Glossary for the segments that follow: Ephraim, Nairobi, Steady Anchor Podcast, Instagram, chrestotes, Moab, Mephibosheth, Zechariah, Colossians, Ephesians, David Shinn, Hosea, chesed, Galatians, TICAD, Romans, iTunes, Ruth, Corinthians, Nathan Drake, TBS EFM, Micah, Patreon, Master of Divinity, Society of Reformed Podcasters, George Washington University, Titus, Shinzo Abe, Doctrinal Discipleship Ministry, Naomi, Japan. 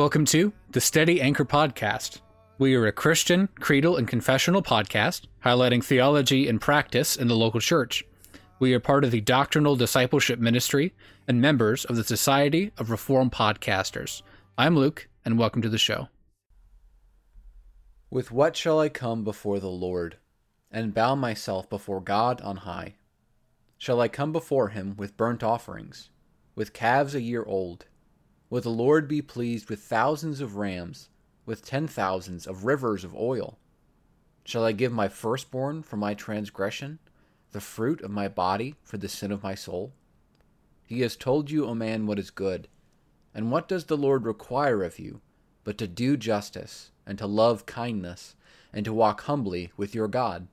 Welcome to the Steady Anchor Podcast. We are a Christian, creedal, and confessional podcast highlighting theology and practice in the local church. We are part of the Doctrinal Discipleship Ministry and members of the Society of Reformed Podcasters. I'm Luke, and welcome to the show. With what shall I come before the Lord, and bow myself before God on high? Shall I come before him with burnt offerings, with calves a year old? Will the Lord be pleased with thousands of rams, with 10,000s of rivers of oil? Shall I give my firstborn for my transgression, the fruit of my body for the sin of my soul? He has told you, O man, what is good. And what does the Lord require of you, but to do justice, and to love kindness, and to walk humbly with your God?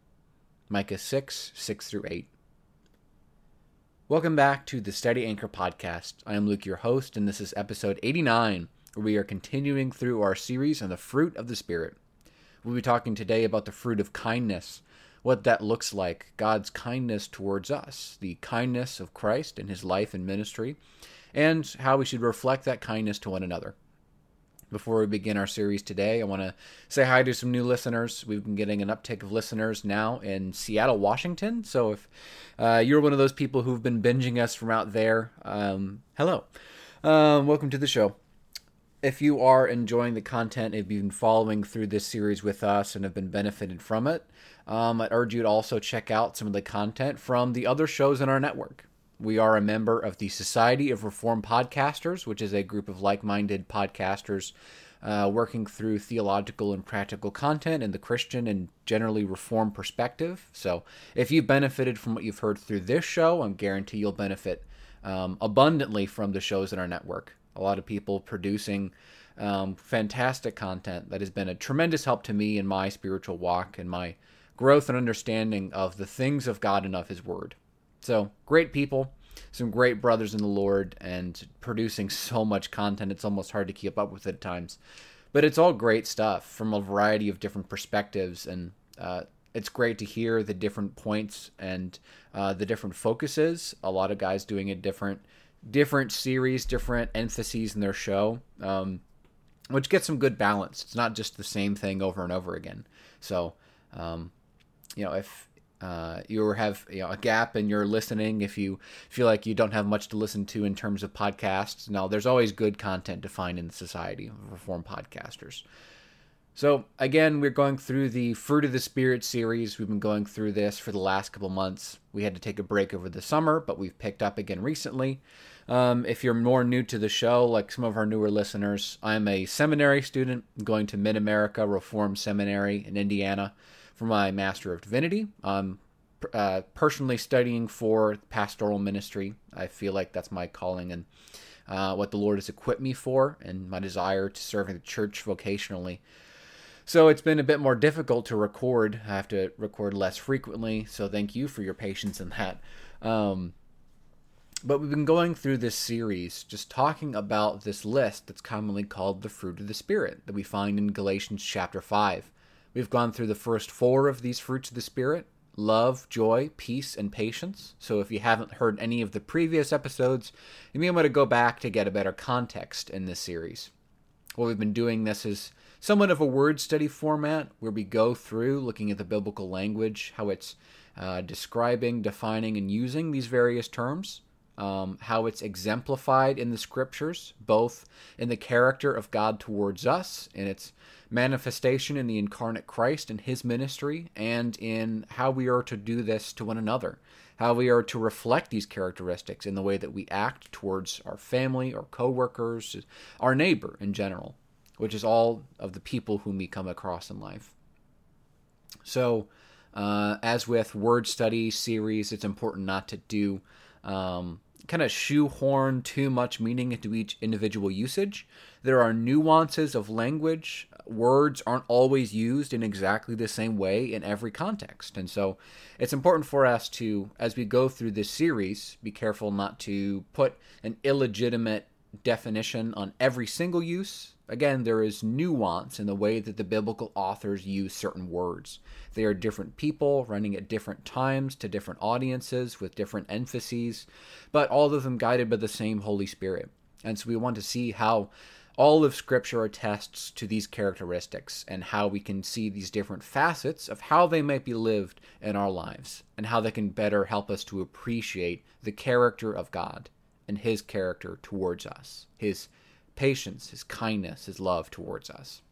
Micah 6, 6-8. Welcome back to the Steady Anchor Podcast. I am Luke, your host, and this is episode 89, where we are continuing through our series on the fruit of the Spirit. We'll be talking today about the fruit of kindness, what that looks like, God's kindness towards us, the kindness of Christ in his life and ministry, and how we should reflect that kindness to one another. Before we begin our series today, I want to say hi to some new listeners. We've been getting an uptick of listeners now in Seattle, Washington. So if you're one of those people who've been binging us from out there, hello. Welcome to the show. If you are enjoying the content, if you've been following through this series with us and have been benefited from it, I'd urge you to also check out some of the content from the other shows in our network. We are a member of the Society of Reformed Podcasters, which is a group of like-minded podcasters working through theological and practical content in the Christian and generally Reformed perspective. So if you've benefited from what you've heard through this show, I guarantee you'll benefit abundantly from the shows in our network. A lot of people producing fantastic content that has been a tremendous help to me in my spiritual walk and my growth and understanding of the things of God and of his word. So, great people, some great brothers in the Lord, and producing so much content, it's almost hard to keep up with it at times. But it's all great stuff from a variety of different perspectives, and it's great to hear the different points and the different focuses. A lot of guys doing a different series, different emphases in their show, which gets some good balance. It's not just the same thing over and over again. So, if you have a gap in your listening, if you feel like you don't have much to listen to in terms of podcasts, no, there's always good content to find in the Society of Reformed Podcasters. So again, we're going through the Fruit of the Spirit series. We've been going through this for the last couple months. We had to take a break over the summer, but we've picked up again recently. If you're more new to the show, like some of our newer listeners, I'm a seminary student going to Mid-America Reform Seminary in Indiana for my Master of Divinity. I'm personally studying for pastoral ministry. I feel like that's my calling and what the Lord has equipped me for and my desire to serve in the church vocationally. So it's been a bit more difficult to record. I have to record less frequently, so thank you for your patience in that. But we've been going through this series just talking about this list that's commonly called the fruit of the Spirit that we find in Galatians chapter 5. We've gone through the first 4 of these fruits of the Spirit: love, joy, peace, and patience. So if you haven't heard any of the previous episodes, you may want to go back to get a better context in this series. What we've been doing this is somewhat of a word study format where we go through looking at the biblical language, how it's describing, defining, and using these various terms, how it's exemplified in the scriptures, both in the character of God towards us and its manifestation in the incarnate Christ and his ministry, and in how we are to do this to one another, how we are to reflect these characteristics in the way that we act towards our family, our coworkers, our neighbor in general, which is all of the people whom we come across in life. So, as with word study series, it's important not to do kind of shoehorn too much meaning into each individual usage. There are nuances of language. Words aren't always used in exactly the same way in every context. And so it's important for us to, as we go through this series, be careful not to put an illegitimate definition on every single use. Again, there is nuance in the way that the biblical authors use certain words. They are different people running at different times to different audiences with different emphases, but all of them guided by the same Holy Spirit. And so we want to see how All of Scripture attests to these characteristics and how we can see these different facets of how they might be lived in our lives and how they can better help us to appreciate the character of God and His character towards us, His patience, His kindness, His love towards us.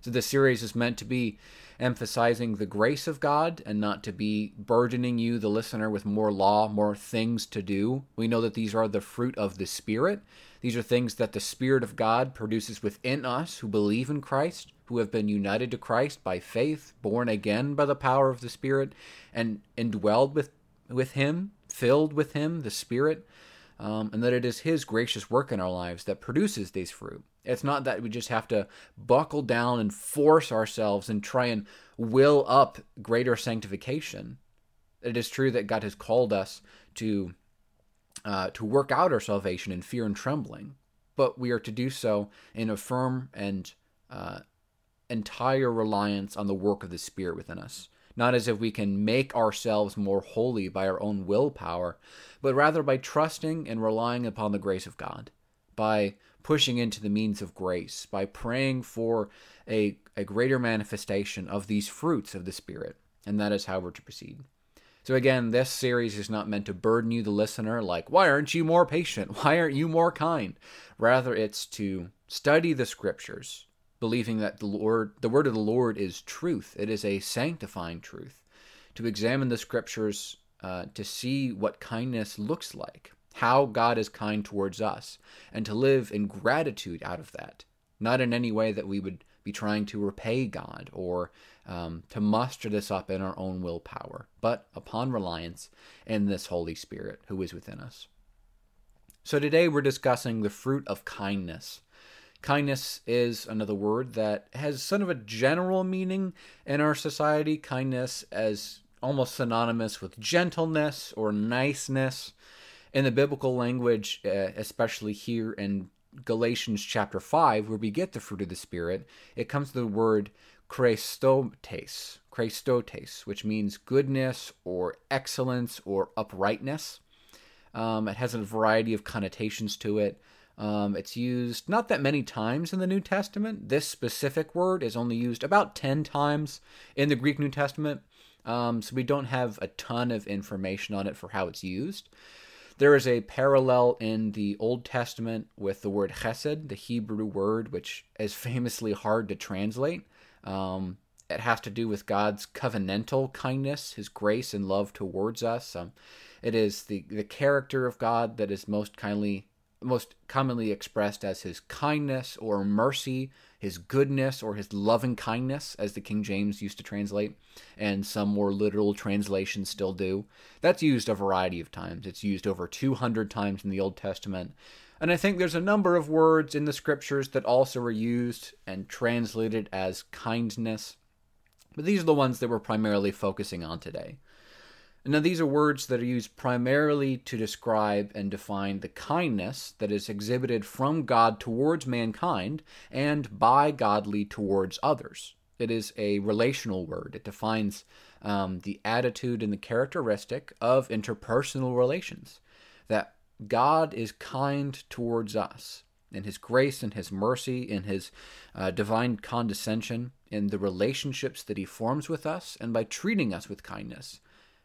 So this series is meant to be emphasizing the grace of God and not to be burdening you, the listener, with more law, more things to do. We know that these are the fruit of the Spirit. These are things that the Spirit of God produces within us who believe in Christ, who have been united to Christ by faith, born again by the power of the Spirit, and indwelled with Him, filled with Him, the Spirit, and that it is His gracious work in our lives that produces these fruit. It's not that we just have to buckle down and force ourselves and try and will up greater sanctification. It is true that God has called us to work out our salvation in fear and trembling, but we are to do so in a firm and entire reliance on the work of the Spirit within us. Not as if we can make ourselves more holy by our own willpower, but rather by trusting and relying upon the grace of God, by pushing into the means of grace, by praying for a greater manifestation of these fruits of the Spirit. And that is how we're to proceed. So again, this series is not meant to burden you, the listener, like, why aren't you more patient? Why aren't you more kind? Rather, it's to study the Scriptures, believing that the word of the Lord is truth. It is a sanctifying truth. To examine the Scriptures to see what kindness looks like, how God is kind towards us, and to live in gratitude out of that. Not in any way that we would be trying to repay God or to muster this up in our own willpower, but upon reliance in this Holy Spirit who is within us. So today we're discussing the fruit of kindness. Kindness is another word that has sort of a general meaning in our society. Kindness as almost synonymous with gentleness or niceness. In the biblical language, especially here in Galatians chapter 5, where we get the fruit of the Spirit, it comes to the word chrestotes, which means goodness or excellence or uprightness. It has a variety of connotations to it. It's used not that many times in the New Testament. This specific word is only used about 10 times in the Greek New Testament, so we don't have a ton of information on it for how it's used. There is a parallel in the Old Testament with the word chesed, the Hebrew word, which is famously hard to translate. It has to do with God's covenantal kindness, His grace and love towards us. It is the character of God that is most commonly expressed as His kindness or mercy, His goodness or His loving kindness, as the King James used to translate, and some more literal translations still do. That's used a variety of times. It's used over 200 times in the Old Testament. And I think there's a number of words in the Scriptures that also are used and translated as kindness. But these are the ones that we're primarily focusing on today. Now, these are words that are used primarily to describe and define the kindness that is exhibited from God towards mankind and by godly towards others. It is a relational word. It defines the attitude and the characteristic of interpersonal relations, that God is kind towards us in His grace and His mercy, in His divine condescension, in the relationships that He forms with us, and by treating us with kindness.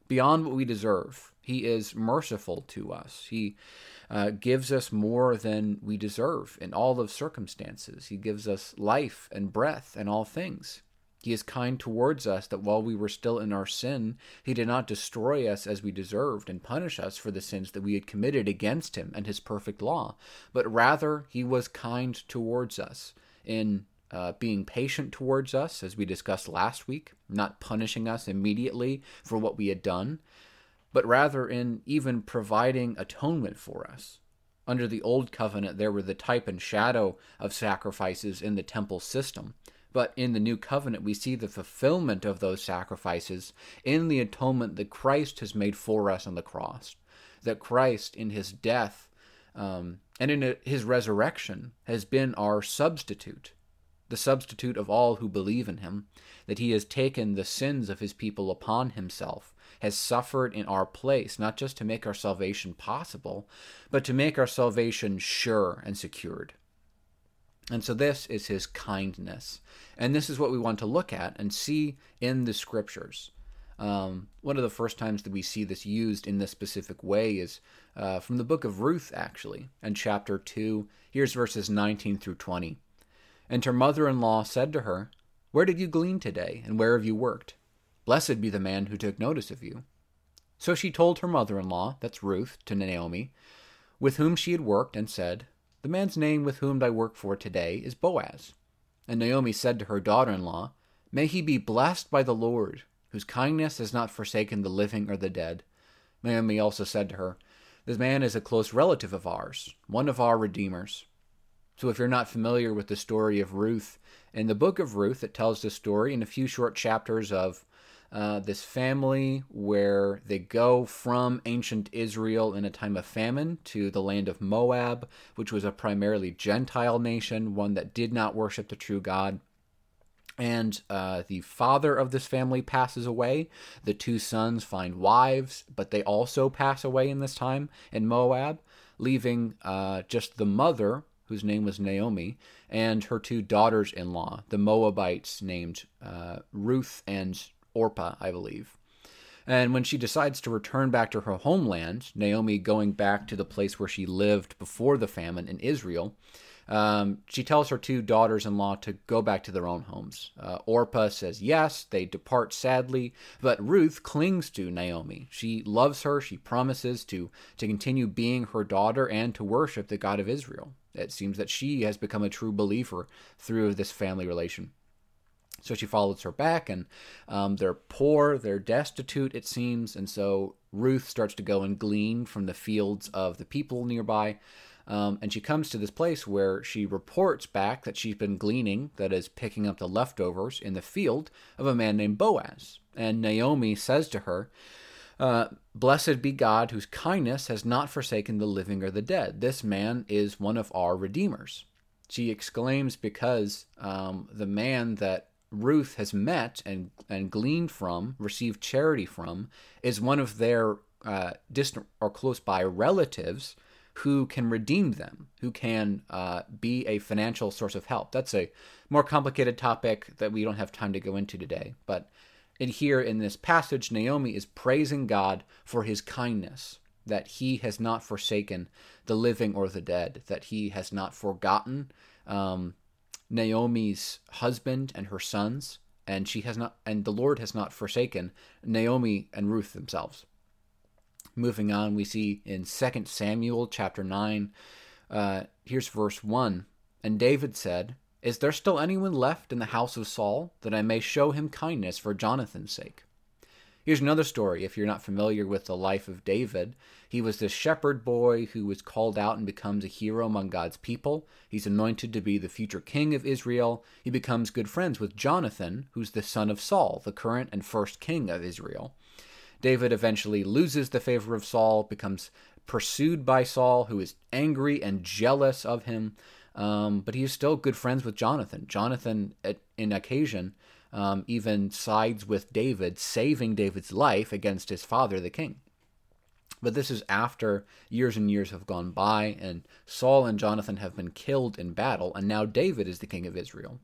Beyond what we deserve. He is merciful to us. He gives us more than we deserve in all of circumstances. He gives us life and breath and all things. He is kind towards us that while we were still in our sin, He did not destroy us as we deserved and punish us for the sins that we had committed against Him and His perfect law, but rather He was kind towards us in being patient towards us, as we discussed last week, not punishing us immediately for what we had done, but rather in even providing atonement for us. Under the Old Covenant, there were the type and shadow of sacrifices in the temple system, but in the New Covenant, we see the fulfillment of those sacrifices in the atonement that Christ has made for us on the cross, that Christ in His death and in His resurrection has been our substitute, the substitute of all who believe in Him, that He has taken the sins of His people upon Himself, has suffered in our place, not just to make our salvation possible, but to make our salvation sure and secured. And so this is his kindness. And this is what we want to look at and see in the scriptures. One of the first times that we see this used in this specific way is from the book of Ruth, actually, and chapter 2. Here's verses 19 through 20. And her mother-in-law said to her, "Where did you glean today, and where have you worked? Blessed be the man who took notice of you." So she told her mother-in-law, that's Ruth, to Naomi, with whom she had worked, and said, "The man's name with whom I work for today is Boaz." And Naomi said to her daughter-in-law, "May he be blessed by the Lord, whose kindness has not forsaken the living or the dead." Naomi also said to her, "This man is a close relative of ours, one of our redeemers." So if you're not familiar with the story of Ruth, in the book of Ruth, it tells the story in a few short chapters of this family where they go from ancient Israel in a time of famine to the land of Moab, which was a primarily Gentile nation, one that did not worship the true God. And the father of this family passes away. The two sons find wives, but they also pass away in this time in Moab, leaving just the mother, whose name was Naomi, and her two daughters-in-law, the Moabites named Ruth and Orpah, I believe. And when she decides to return back to her homeland, Naomi going back to the place where she lived before the famine in Israel, she tells her two daughters-in-law to go back to their own homes. Orpah says yes, they depart sadly, but Ruth clings to Naomi. She loves her, she promises to continue being her daughter and to worship the God of Israel. It seems that she has become a true believer through this family relation. So she follows her back, and they're poor, they're destitute, it seems, and so Ruth starts to go and glean from the fields of the people nearby. And she comes to this place where she reports back that she's been gleaning, that is, picking up the leftovers in the field of a man named Boaz. And Naomi says to her, "Blessed be God, whose kindness has not forsaken the living or the dead. This man is one of our redeemers." She exclaims because the man that Ruth has met and gleaned from, received charity from, is one of their distant or close-by relatives who can redeem them, who can be a financial source of help. That's a more complicated topic that we don't have time to go into today. But in here in this passage, Naomi is praising God for his kindness, that he has not forsaken the living or the dead, that he has not forgotten Naomi's husband and her sons, and she has not, and the Lord has not forsaken Naomi and Ruth themselves. Moving on, we see in 2 Samuel chapter 9, here's verse 1. And David said, "Is there still anyone left in the house of Saul, that I may show him kindness for Jonathan's sake?" Here's another story. If you're not familiar with the life of David, he was this shepherd boy who was called out and becomes a hero among God's people. He's anointed to be the future king of Israel. He becomes good friends with Jonathan, who's the son of Saul, the current and first king of Israel. David eventually loses the favor of Saul, becomes pursued by Saul, who is angry and jealous of him, but he is still good friends with Jonathan. Jonathan, in occasion, even sides with David, saving David's life against his father, the king. But this is after years and years have gone by, and Saul and Jonathan have been killed in battle, and now David is the king of Israel.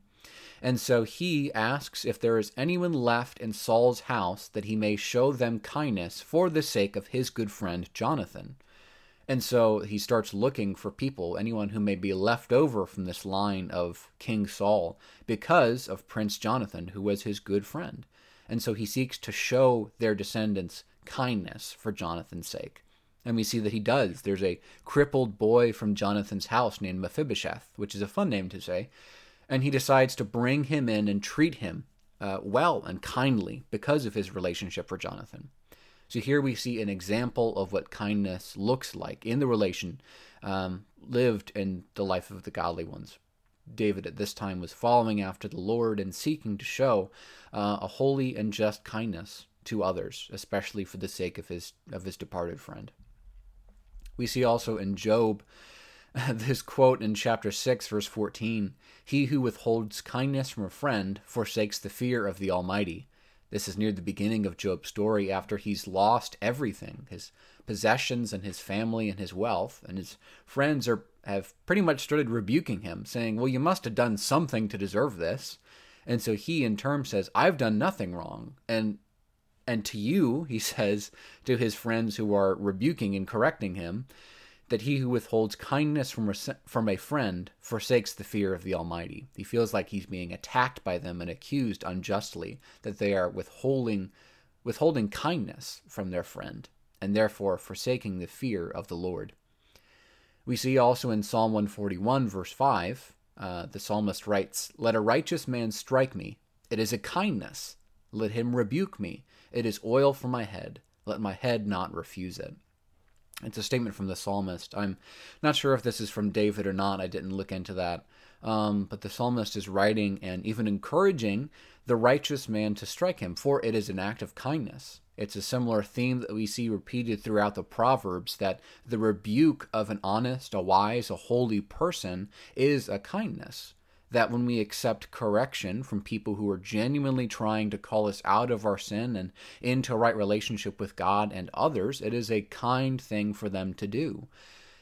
And so he asks if there is anyone left in Saul's house that he may show them kindness for the sake of his good friend Jonathan. And so he starts looking for people, anyone who may be left over from this line of King Saul because of Prince Jonathan, who was his good friend. And so he seeks to show their descendants kindness for Jonathan's sake. And we see that he does. There's a crippled boy from Jonathan's house named Mephibosheth, which is a fun name to say. And he decides to bring him in and treat him well and kindly because of his relationship for Jonathan. So here we see an example of what kindness looks like in the relation lived in the life of the godly ones. David at this time was following after the Lord and seeking to show a holy and just kindness to others, especially for the sake of his departed friend. We see also in Job this quote in chapter 6, verse 14, "He who withholds kindness from a friend forsakes the fear of the Almighty. This is near the beginning of Job's story after he's lost everything, his possessions and his family and his wealth, and his friends have pretty much started rebuking him, saying, well, you must have done something to deserve this. And so he, in turn, says, I've done nothing wrong. And to you, he says to his friends who are rebuking and correcting him, that he who withholds kindness from a friend forsakes the fear of the Almighty. He feels like he's being attacked by them and accused unjustly, that they are withholding kindness from their friend, and therefore forsaking the fear of the Lord. We see also in Psalm 141, verse 5, the psalmist writes, Let a righteous man strike me. It is a kindness. Let him rebuke me. It is oil for my head. Let my head not refuse it. It's a statement from the psalmist. I'm not sure if this is from David or not. I didn't look into that. But the psalmist is writing and even encouraging the righteous man to strike him, for it is an act of kindness. It's a similar theme that we see repeated throughout the Proverbs, that the rebuke of an honest, a wise, a holy person is a kindness. That when we accept correction from people who are genuinely trying to call us out of our sin and into a right relationship with God and others, it is a kind thing for them to do.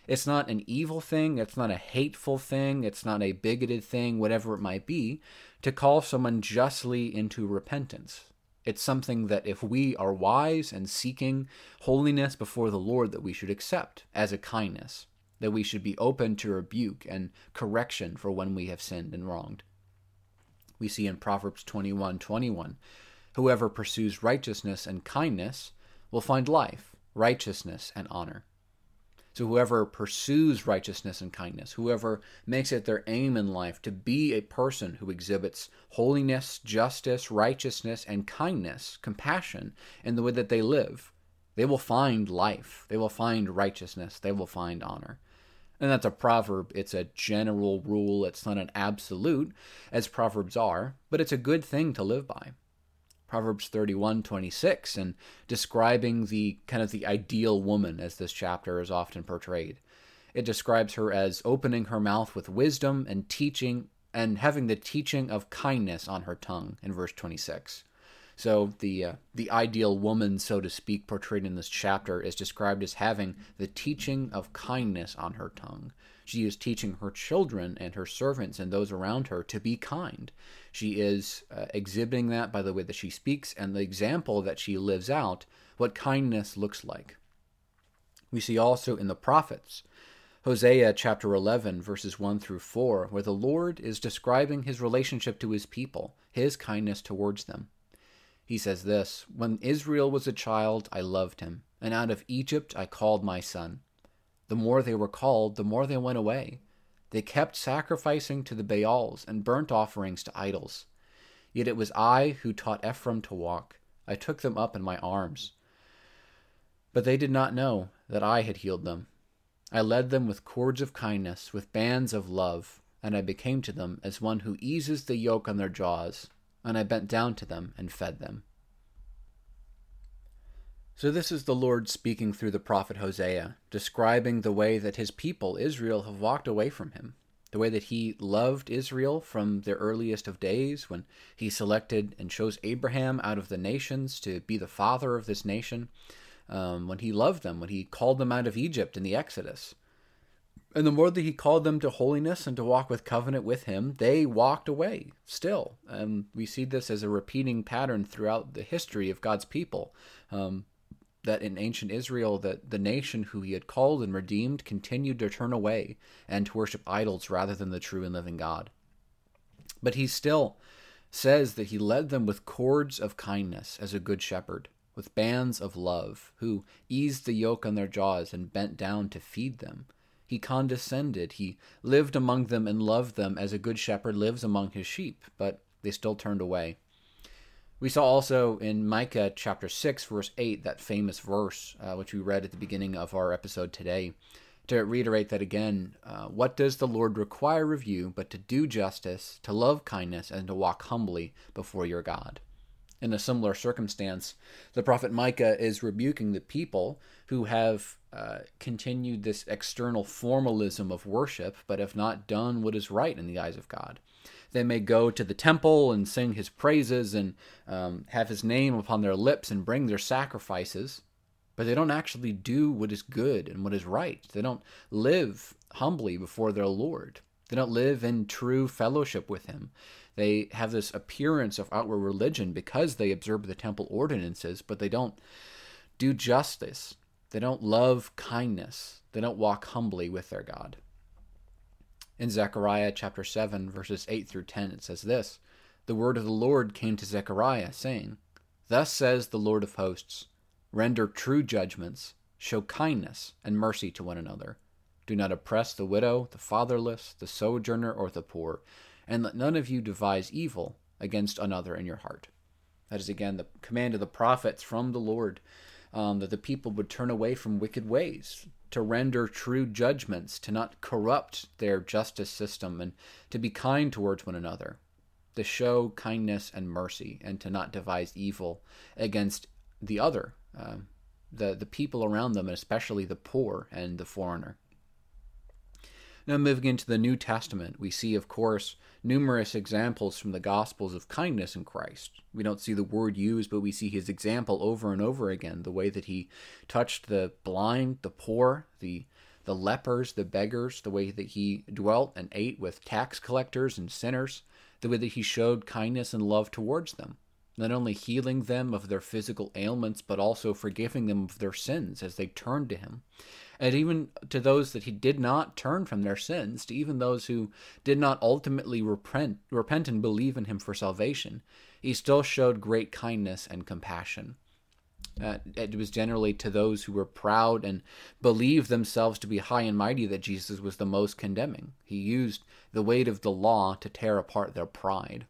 It's not an evil thing, it's not a hateful thing, it's not a bigoted thing, whatever it might be, to call someone justly into repentance. It's something that if we are wise and seeking holiness before the Lord, that we should accept as a kindness, that we should be open to rebuke and correction for when we have sinned and wronged. We see in Proverbs 21:21, whoever pursues righteousness and kindness will find life, righteousness, and honor. So whoever pursues righteousness and kindness, whoever makes it their aim in life to be a person who exhibits holiness, justice, righteousness, and kindness, compassion in the way that they live, they will find life, they will find righteousness, they will find honor. And that's a proverb. It's a general rule. It's not an absolute, as proverbs are, but it's a good thing to live by. Proverbs 31:26, and describing the kind of the ideal woman, as this chapter is often portrayed. It describes her as opening her mouth with wisdom and teaching, and having the teaching of kindness on her tongue, in verse 26. So the ideal woman, so to speak, portrayed in this chapter is described as having the teaching of kindness on her tongue. She is teaching her children and her servants and those around her to be kind. She is exhibiting that by the way that she speaks and the example that she lives out, what kindness looks like. We see also in the prophets, Hosea chapter 11, verses 1 through 4, where the Lord is describing his relationship to his people, his kindness towards them. He says this, When Israel was a child, I loved him, and out of Egypt I called my son. The more they were called, the more they went away. They kept sacrificing to the Baals and burnt offerings to idols. Yet it was I who taught Ephraim to walk. I took them up in my arms. But they did not know that I had healed them. I led them with cords of kindness, with bands of love, and I became to them as one who eases the yoke on their jaws. And I bent down to them and fed them. So this is the Lord speaking through the prophet Hosea, describing the way that his people, Israel, have walked away from him, the way that he loved Israel from their earliest of days, when he selected and chose Abraham out of the nations to be the father of this nation, when he loved them, when he called them out of Egypt in the Exodus. And the more that he called them to holiness and to walk with covenant with him, they walked away still. And we see this as a repeating pattern throughout the history of God's people, that in ancient Israel, that the nation who he had called and redeemed continued to turn away and to worship idols rather than the true and living God. But he still says that he led them with cords of kindness as a good shepherd, with bands of love, who eased the yoke on their jaws and bent down to feed them. He condescended, he lived among them and loved them as a good shepherd lives among his sheep, but they still turned away. We saw also in Micah chapter 6, verse 8, that famous verse, which we read at the beginning of our episode today. To reiterate that again, what does the Lord require of you but to do justice, to love kindness, and to walk humbly before your God? In a similar circumstance, the prophet Micah is rebuking the people who have continued this external formalism of worship, but have not done what is right in the eyes of God. They may go to the temple and sing his praises and have his name upon their lips and bring their sacrifices, but they don't actually do what is good and what is right. They don't live humbly before their Lord. They don't live in true fellowship with him. They have this appearance of outward religion because they observe the temple ordinances, but they don't do justice. They don't love kindness. They don't walk humbly with their God. In Zechariah chapter 7, verses 8 through 10, it says this, "The word of the Lord came to Zechariah, saying, Thus says the Lord of hosts, render true judgments, show kindness and mercy to one another. Do not oppress the widow, the fatherless, the sojourner, or the poor, and let none of you devise evil against another in your heart." That is, again, the command of the prophets from the Lord, that the people would turn away from wicked ways, to render true judgments, to not corrupt their justice system, and to be kind towards one another, to show kindness and mercy, and to not devise evil against the other, the people around them, and especially the poor and the foreigner. Now, moving into the New Testament, we see, of course, numerous examples from the Gospels of kindness in Christ. We don't see the word used, but we see his example over and over again, the way that he touched the blind, the poor, the lepers, the beggars, the way that he dwelt and ate with tax collectors and sinners, the way that he showed kindness and love towards them, not only healing them of their physical ailments, but also forgiving them of their sins as they turned to him. And even to those that he did not turn from their sins, to even those who did not ultimately repent and believe in him for salvation, he still showed great kindness and compassion. It was generally to those who were proud and believed themselves to be high and mighty that Jesus was the most condemning. He used the weight of the law to tear apart their pride.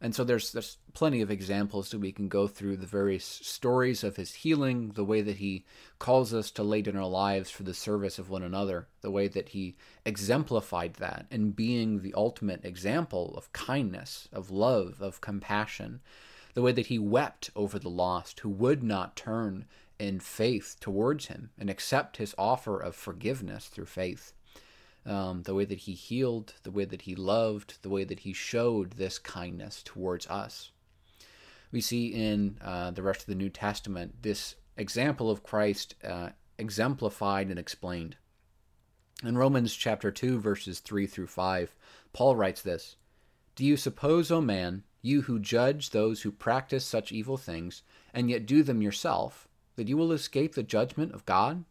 And so there's plenty of examples that we can go through, the various stories of his healing, the way that he calls us to lay down our lives for the service of one another, the way that he exemplified that in being the ultimate example of kindness, of love, of compassion, the way that he wept over the lost who would not turn in faith towards him and accept his offer of forgiveness through faith. The way that he healed, the way that he loved, the way that he showed this kindness towards us. We see in the rest of the New Testament this example of Christ exemplified and explained. In Romans chapter 2, verses 3 through 5, Paul writes this, "Do you suppose, O man, you who judge those who practice such evil things, and yet do them yourself, that you will escape the judgment of God?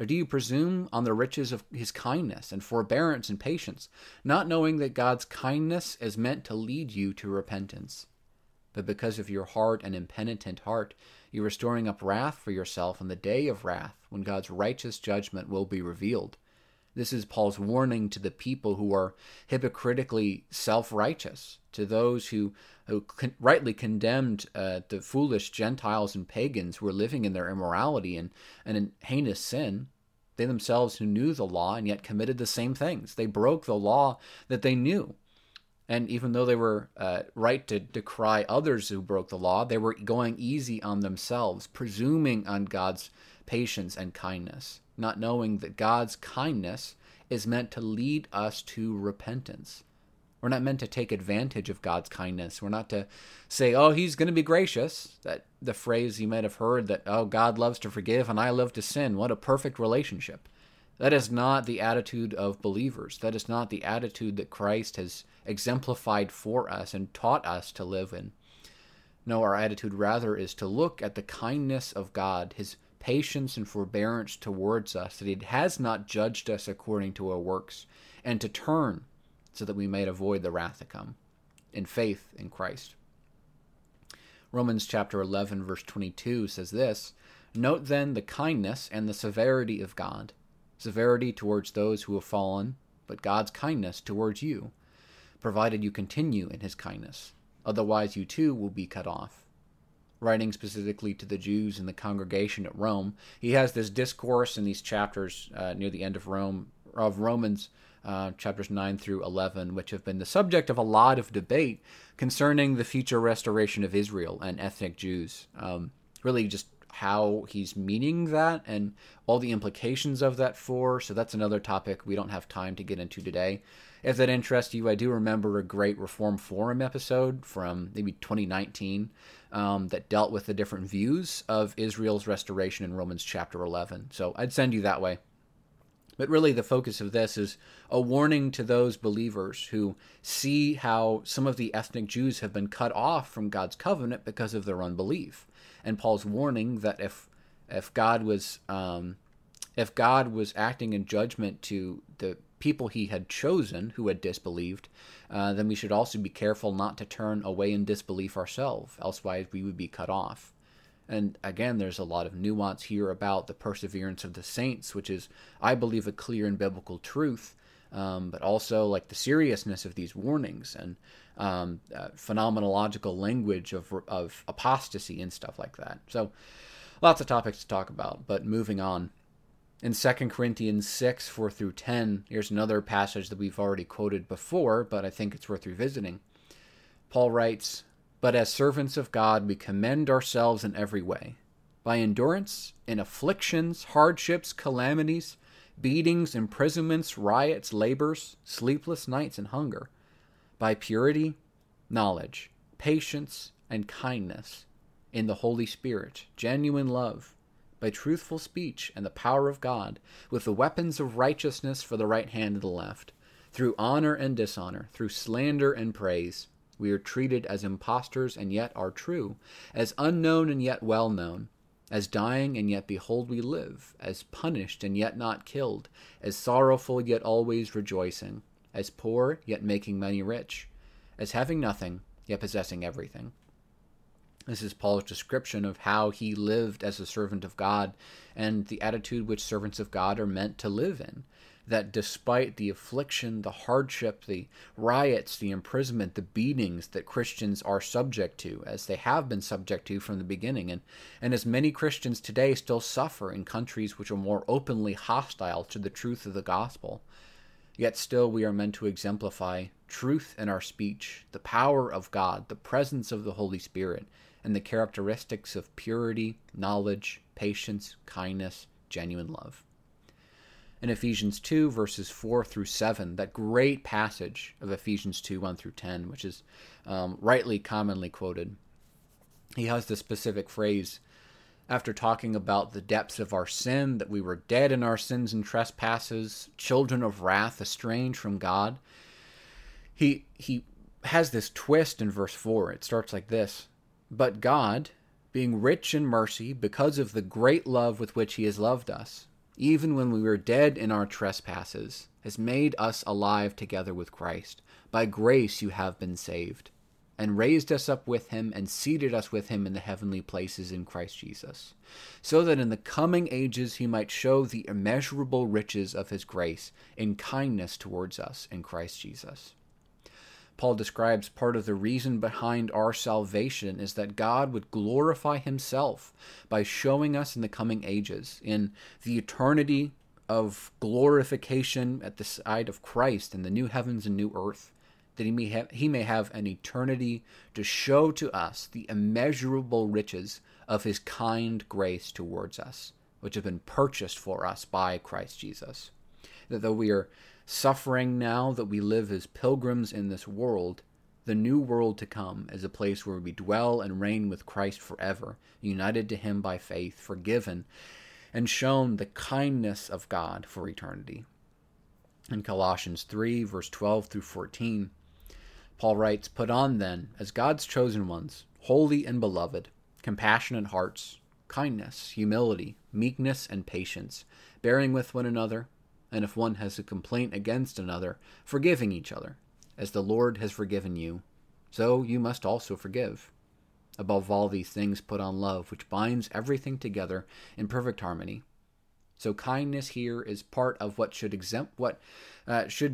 Or do you presume on the riches of his kindness and forbearance and patience, not knowing that God's kindness is meant to lead you to repentance? But because of your hard and impenitent heart, you are storing up wrath for yourself on the day of wrath, when God's righteous judgment will be revealed." This is Paul's warning to the people who are hypocritically self-righteous, to those who rightly condemned the foolish Gentiles and pagans who were living in their immorality and in heinous sin. They themselves who knew the law and yet committed the same things. They broke the law that they knew. And even though they were right to decry others who broke the law, they were going easy on themselves, presuming on God's patience and kindness, not knowing that God's kindness is meant to lead us to repentance. We're not meant to take advantage of God's kindness. We're not to say, oh, he's going to be gracious. That the phrase you might have heard that, oh, God loves to forgive and I love to sin. What a perfect relationship. That is not the attitude of believers. That is not the attitude that Christ has exemplified for us and taught us to live in. No, our attitude rather is to look at the kindness of God, his patience and forbearance towards us, that he has not judged us according to our works, and to turn so that we may avoid the wrath to come, in faith in Christ. Romans chapter 11, verse 22 says this, "Note then the kindness and the severity of God, severity towards those who have fallen, but God's kindness towards you, provided you continue in his kindness. Otherwise you too will be cut off." Writing specifically to the Jews in the congregation at Rome, he has this discourse in these chapters near the end of Romans, chapters 9 through 11, which have been the subject of a lot of debate concerning the future restoration of Israel and ethnic Jews. Really just how he's meaning that and all the implications of that for. So that's another topic we don't have time to get into today. If that interests you, I do remember a great Reform Forum episode from maybe 2019 that dealt with the different views of Israel's restoration in Romans chapter 11. So I'd send you that way. But really the focus of this is a warning to those believers who see how some of the ethnic Jews have been cut off from God's covenant because of their unbelief. And Paul's warning that if God was acting in judgment to the people he had chosen who had disbelieved, then we should also be careful not to turn away in disbelief ourselves, elsewise we would be cut off. And again, there's a lot of nuance here about the perseverance of the saints, which is, I believe, a clear and biblical truth, but also like the seriousness of these warnings and phenomenological language of apostasy and stuff like that. So lots of topics to talk about, but moving on. In 2 Corinthians 6, 4 through 10, here's another passage that we've already quoted before, but I think it's worth revisiting. Paul writes, "But as servants of God, we commend ourselves in every way, by endurance, in afflictions, hardships, calamities, beatings, imprisonments, riots, labors, sleepless nights, and hunger, by purity, knowledge, patience, and kindness, in the Holy Spirit, genuine love, by truthful speech and the power of God, with the weapons of righteousness for the right hand and the left, through honor and dishonor, through slander and praise. We are treated as impostors and yet are true, as unknown and yet well known, as dying and yet behold we live, as punished and yet not killed, as sorrowful yet always rejoicing, as poor yet making many rich, as having nothing yet possessing everything." This is Paul's description of how he lived as a servant of God and the attitude which servants of God are meant to live in. That despite the affliction, the hardship, the riots, the imprisonment, the beatings that Christians are subject to, as they have been subject to from the beginning, and as many Christians today still suffer in countries which are more openly hostile to the truth of the gospel, yet still we are meant to exemplify truth in our speech, the power of God, the presence of the Holy Spirit, and the characteristics of purity, knowledge, patience, kindness, genuine love. In Ephesians 2, verses 4 through 7, that great passage of Ephesians 2, 1 through 10, which is rightly commonly quoted, he has this specific phrase, after talking about the depths of our sin, that we were dead in our sins and trespasses, children of wrath, estranged from God. He has this twist in verse 4. It starts like this, "But God, being rich in mercy, because of the great love with which he has loved us, even when we were dead in our trespasses, has made us alive together with Christ. By grace you have been saved, and raised us up with him, and seated us with him in the heavenly places in Christ Jesus, so that in the coming ages he might show the immeasurable riches of his grace in kindness towards us in Christ Jesus." Paul describes part of the reason behind our salvation is that God would glorify himself by showing us in the coming ages, in the eternity of glorification at the side of Christ in the new heavens and new earth, that he may have an eternity to show to us the immeasurable riches of his kind grace towards us, which have been purchased for us by Christ Jesus. That though we are suffering now, that we live as pilgrims in this world, the new world to come is a place where we dwell and reign with Christ forever, united to him by faith, forgiven, and shown the kindness of God for eternity. In Colossians 3, verse 12 through 14, Paul writes, "Put on then, as God's chosen ones, holy and beloved, compassionate hearts, kindness, humility, meekness, and patience, bearing with one another, and if one has a complaint against another, forgiving each other, as the Lord has forgiven you, so you must also forgive. Above all these things put on love, which binds everything together in perfect harmony." So kindness here is part of what should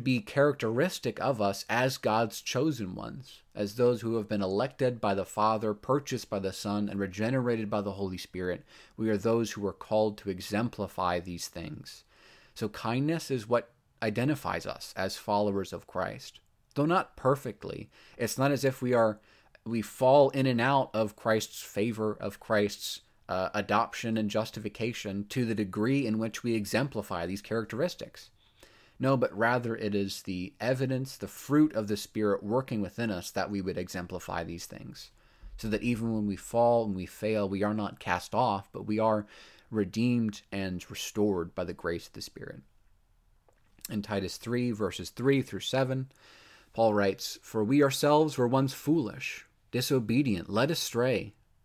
be characteristic of us as God's chosen ones, as those who have been elected by the Father, purchased by the Son, and regenerated by the Holy Spirit. We are those who are called to exemplify these things. So kindness is what identifies us as followers of Christ. Though not perfectly, it's not as if we fall in and out of Christ's favor, of Christ's adoption and justification to the degree in which we exemplify these characteristics. No, but rather it is the evidence, the fruit of the Spirit working within us that we would exemplify these things, so that even when we fall and we fail, we are not cast off, but we are redeemed and restored by the grace of the Spirit. In Titus 3, verses 3 through 7, Paul writes, "For we ourselves were once foolish, disobedient, led astray,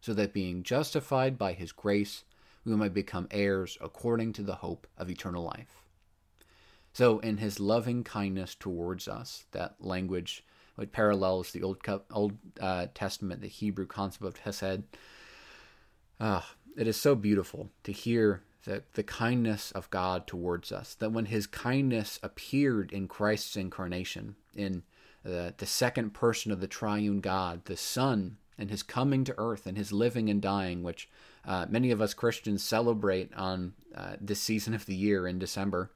so that being justified by his grace, we might become heirs according to the hope of eternal life." So in his loving kindness towards us, that language which parallels the Old Testament, the Hebrew concept of chesed, it is so beautiful to hear the kindness of God towards us, that when his kindness appeared in Christ's incarnation, in the second person of the triune God, the Son, and his coming to earth and his living and dying, which many of us Christians celebrate on this season of the year in December.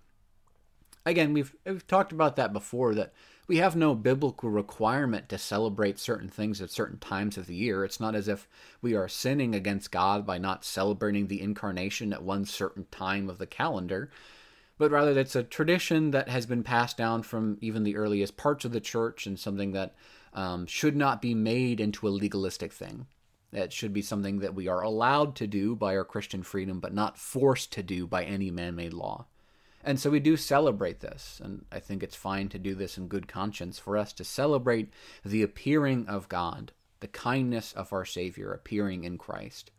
Again, we've talked about that before, that we have no biblical requirement to celebrate certain things at certain times of the year. It's not as if we are sinning against God by not celebrating the incarnation at one certain time of the calendar, but rather that's a tradition that has been passed down from even the earliest parts of the church, and something that should not be made into a legalistic thing. It should be something that we are allowed to do by our Christian freedom, but not forced to do by any man-made law. And so we do celebrate this, and I think it's fine to do this in good conscience, for us to celebrate the appearing of God, the kindness of our Savior appearing in Christ,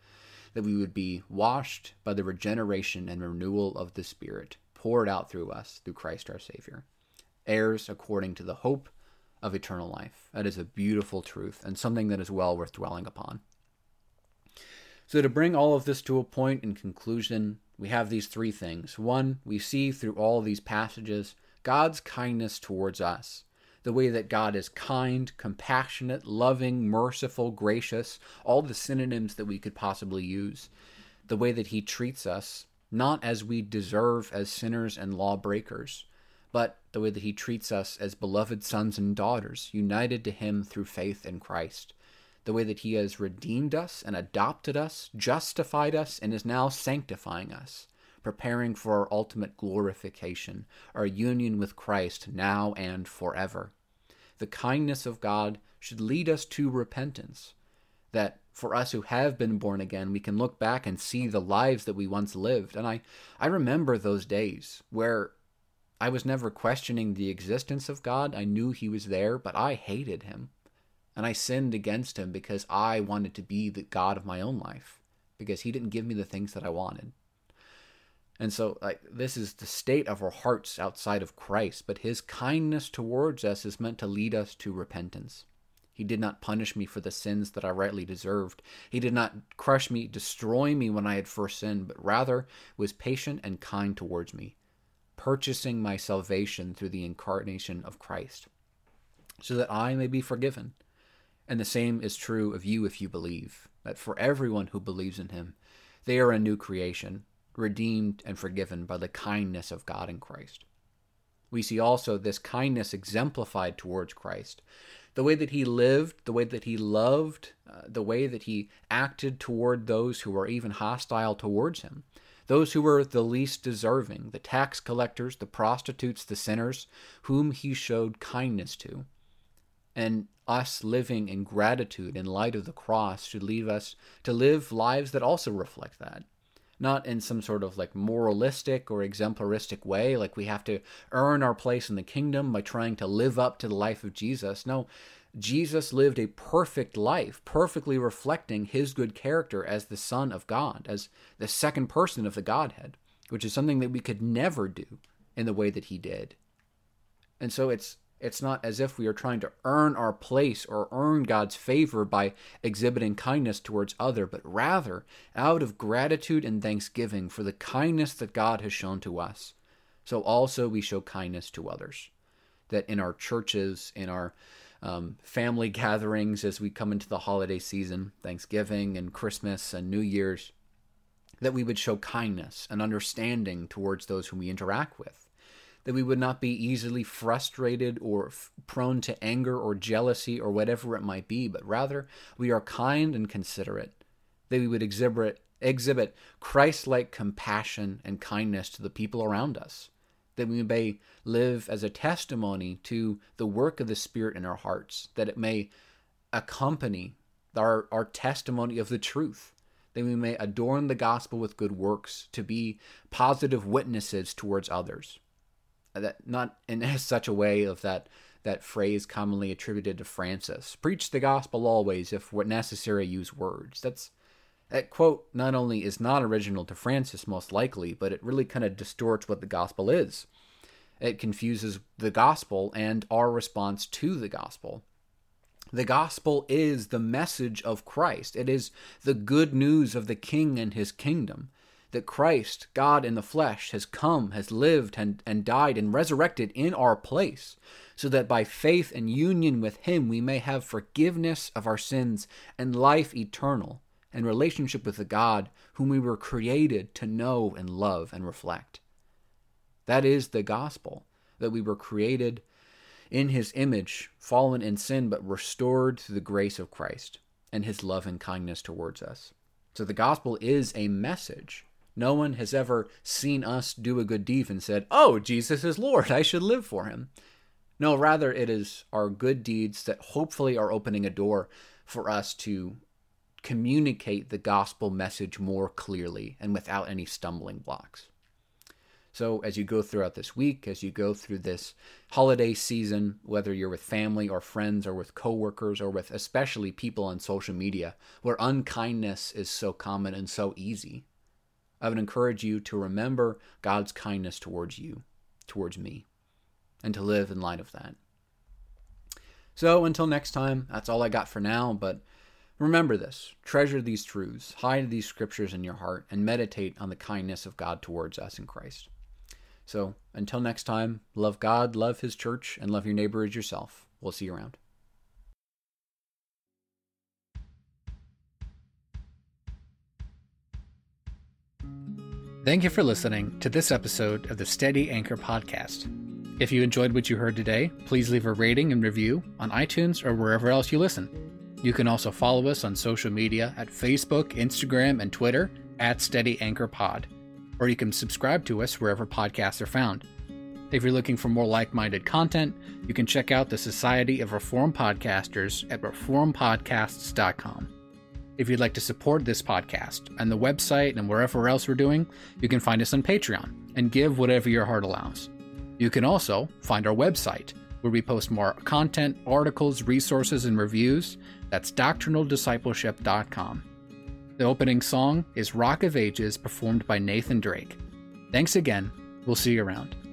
that we would be washed by the regeneration and renewal of the Spirit poured out through us, through Christ our Savior, heirs according to the hope of eternal life. That is a beautiful truth, and something that is well worth dwelling upon. So to bring all of this to a point in conclusion, we have these three things. One, we see through all these passages God's kindness towards us, the way that God is kind, compassionate, loving, merciful, gracious, all the synonyms that we could possibly use, the way that he treats us, not as we deserve as sinners and lawbreakers, but the way that he treats us as beloved sons and daughters, united to him through faith in Christ. The way that he has redeemed us and adopted us, justified us, and is now sanctifying us, preparing for our ultimate glorification, our union with Christ now and forever. The kindness of God should lead us to repentance, that for us who have been born again, we can look back and see the lives that we once lived. And I remember those days where I was never questioning the existence of God. I knew he was there, but I hated him. And I sinned against him because I wanted to be the God of my own life, because he didn't give me the things that I wanted. And so this is the state of our hearts outside of Christ, but his kindness towards us is meant to lead us to repentance. He did not punish me for the sins that I rightly deserved. He did not crush me, destroy me when I had first sinned, but rather was patient and kind towards me, purchasing my salvation through the incarnation of Christ, so that I may be forgiven. And the same is true of you if you believe, that for everyone who believes in him, they are a new creation, redeemed and forgiven by the kindness of God in Christ. We see also this kindness exemplified towards Christ. The way that he lived, the way that he loved, the way that he acted toward those who were even hostile towards him, those who were the least deserving, the tax collectors, the prostitutes, the sinners, whom he showed kindness to. And us living in gratitude in light of the cross should lead us to live lives that also reflect that. Not in some sort of moralistic or exemplaristic way, like we have to earn our place in the kingdom by trying to live up to the life of Jesus. No, Jesus lived a perfect life, perfectly reflecting his good character as the Son of God, as the second person of the Godhead, which is something that we could never do in the way that he did. And so it's It's not as if we are trying to earn our place or earn God's favor by exhibiting kindness towards others, but rather out of gratitude and thanksgiving for the kindness that God has shown to us. So also we show kindness to others. That in our churches, in our family gatherings, as we come into the holiday season, Thanksgiving and Christmas and New Year's, that we would show kindness and understanding towards those whom we interact with. That we would not be easily frustrated or prone to anger or jealousy or whatever it might be, but rather we are kind and considerate, that we would exhibit Christ-like compassion and kindness to the people around us, that we may live as a testimony to the work of the Spirit in our hearts, that it may accompany our testimony of the truth, that we may adorn the gospel with good works to be positive witnesses towards others. That not in such a way of that phrase commonly attributed to Francis, preach the gospel always, if necessary, use words. That quote not only is not original to Francis most likely, but it really kind of distorts what the gospel is. It confuses the gospel and our response to the gospel. The gospel is the message of Christ. It is the good news of the King and his kingdom. That Christ, God in the flesh, has come, has lived, and died and resurrected in our place, so that by faith and union with him we may have forgiveness of our sins and life eternal, and relationship with the God whom we were created to know and love and reflect. That is the gospel, that we were created in his image, fallen in sin, but restored through the grace of Christ and his love and kindness towards us. So the gospel is a message. No one has ever seen us do a good deed and said, "Oh, Jesus is Lord, I should live for him." No, rather it is our good deeds that hopefully are opening a door for us to communicate the gospel message more clearly and without any stumbling blocks. So as you go throughout this week, as you go through this holiday season, whether you're with family or friends or with coworkers or with especially people on social media where unkindness is so common and so easy, I would encourage you to remember God's kindness towards you, towards me, and to live in light of that. So until next time, that's all I got for now, but remember this, treasure these truths, hide these scriptures in your heart, and meditate on the kindness of God towards us in Christ. So until next time, love God, love his church, and love your neighbor as yourself. We'll see you around. Thank you for listening to this episode of the Steady Anchor Podcast. If you enjoyed what you heard today, please leave a rating and review on iTunes or wherever else you listen. You can also follow us on social media at Facebook, Instagram, and Twitter at Steady Anchor Pod, or you can subscribe to us wherever podcasts are found. If you're looking for more like-minded content, you can check out the Society of Reformed Podcasters at reformpodcasts.com. If you'd like to support this podcast and the website and wherever else we're doing, you can find us on Patreon and give whatever your heart allows. You can also find our website, where we post more content, articles, resources, and reviews. That's doctrinaldiscipleship.com. The opening song is Rock of Ages, performed by Nathan Drake. Thanks again. We'll see you around.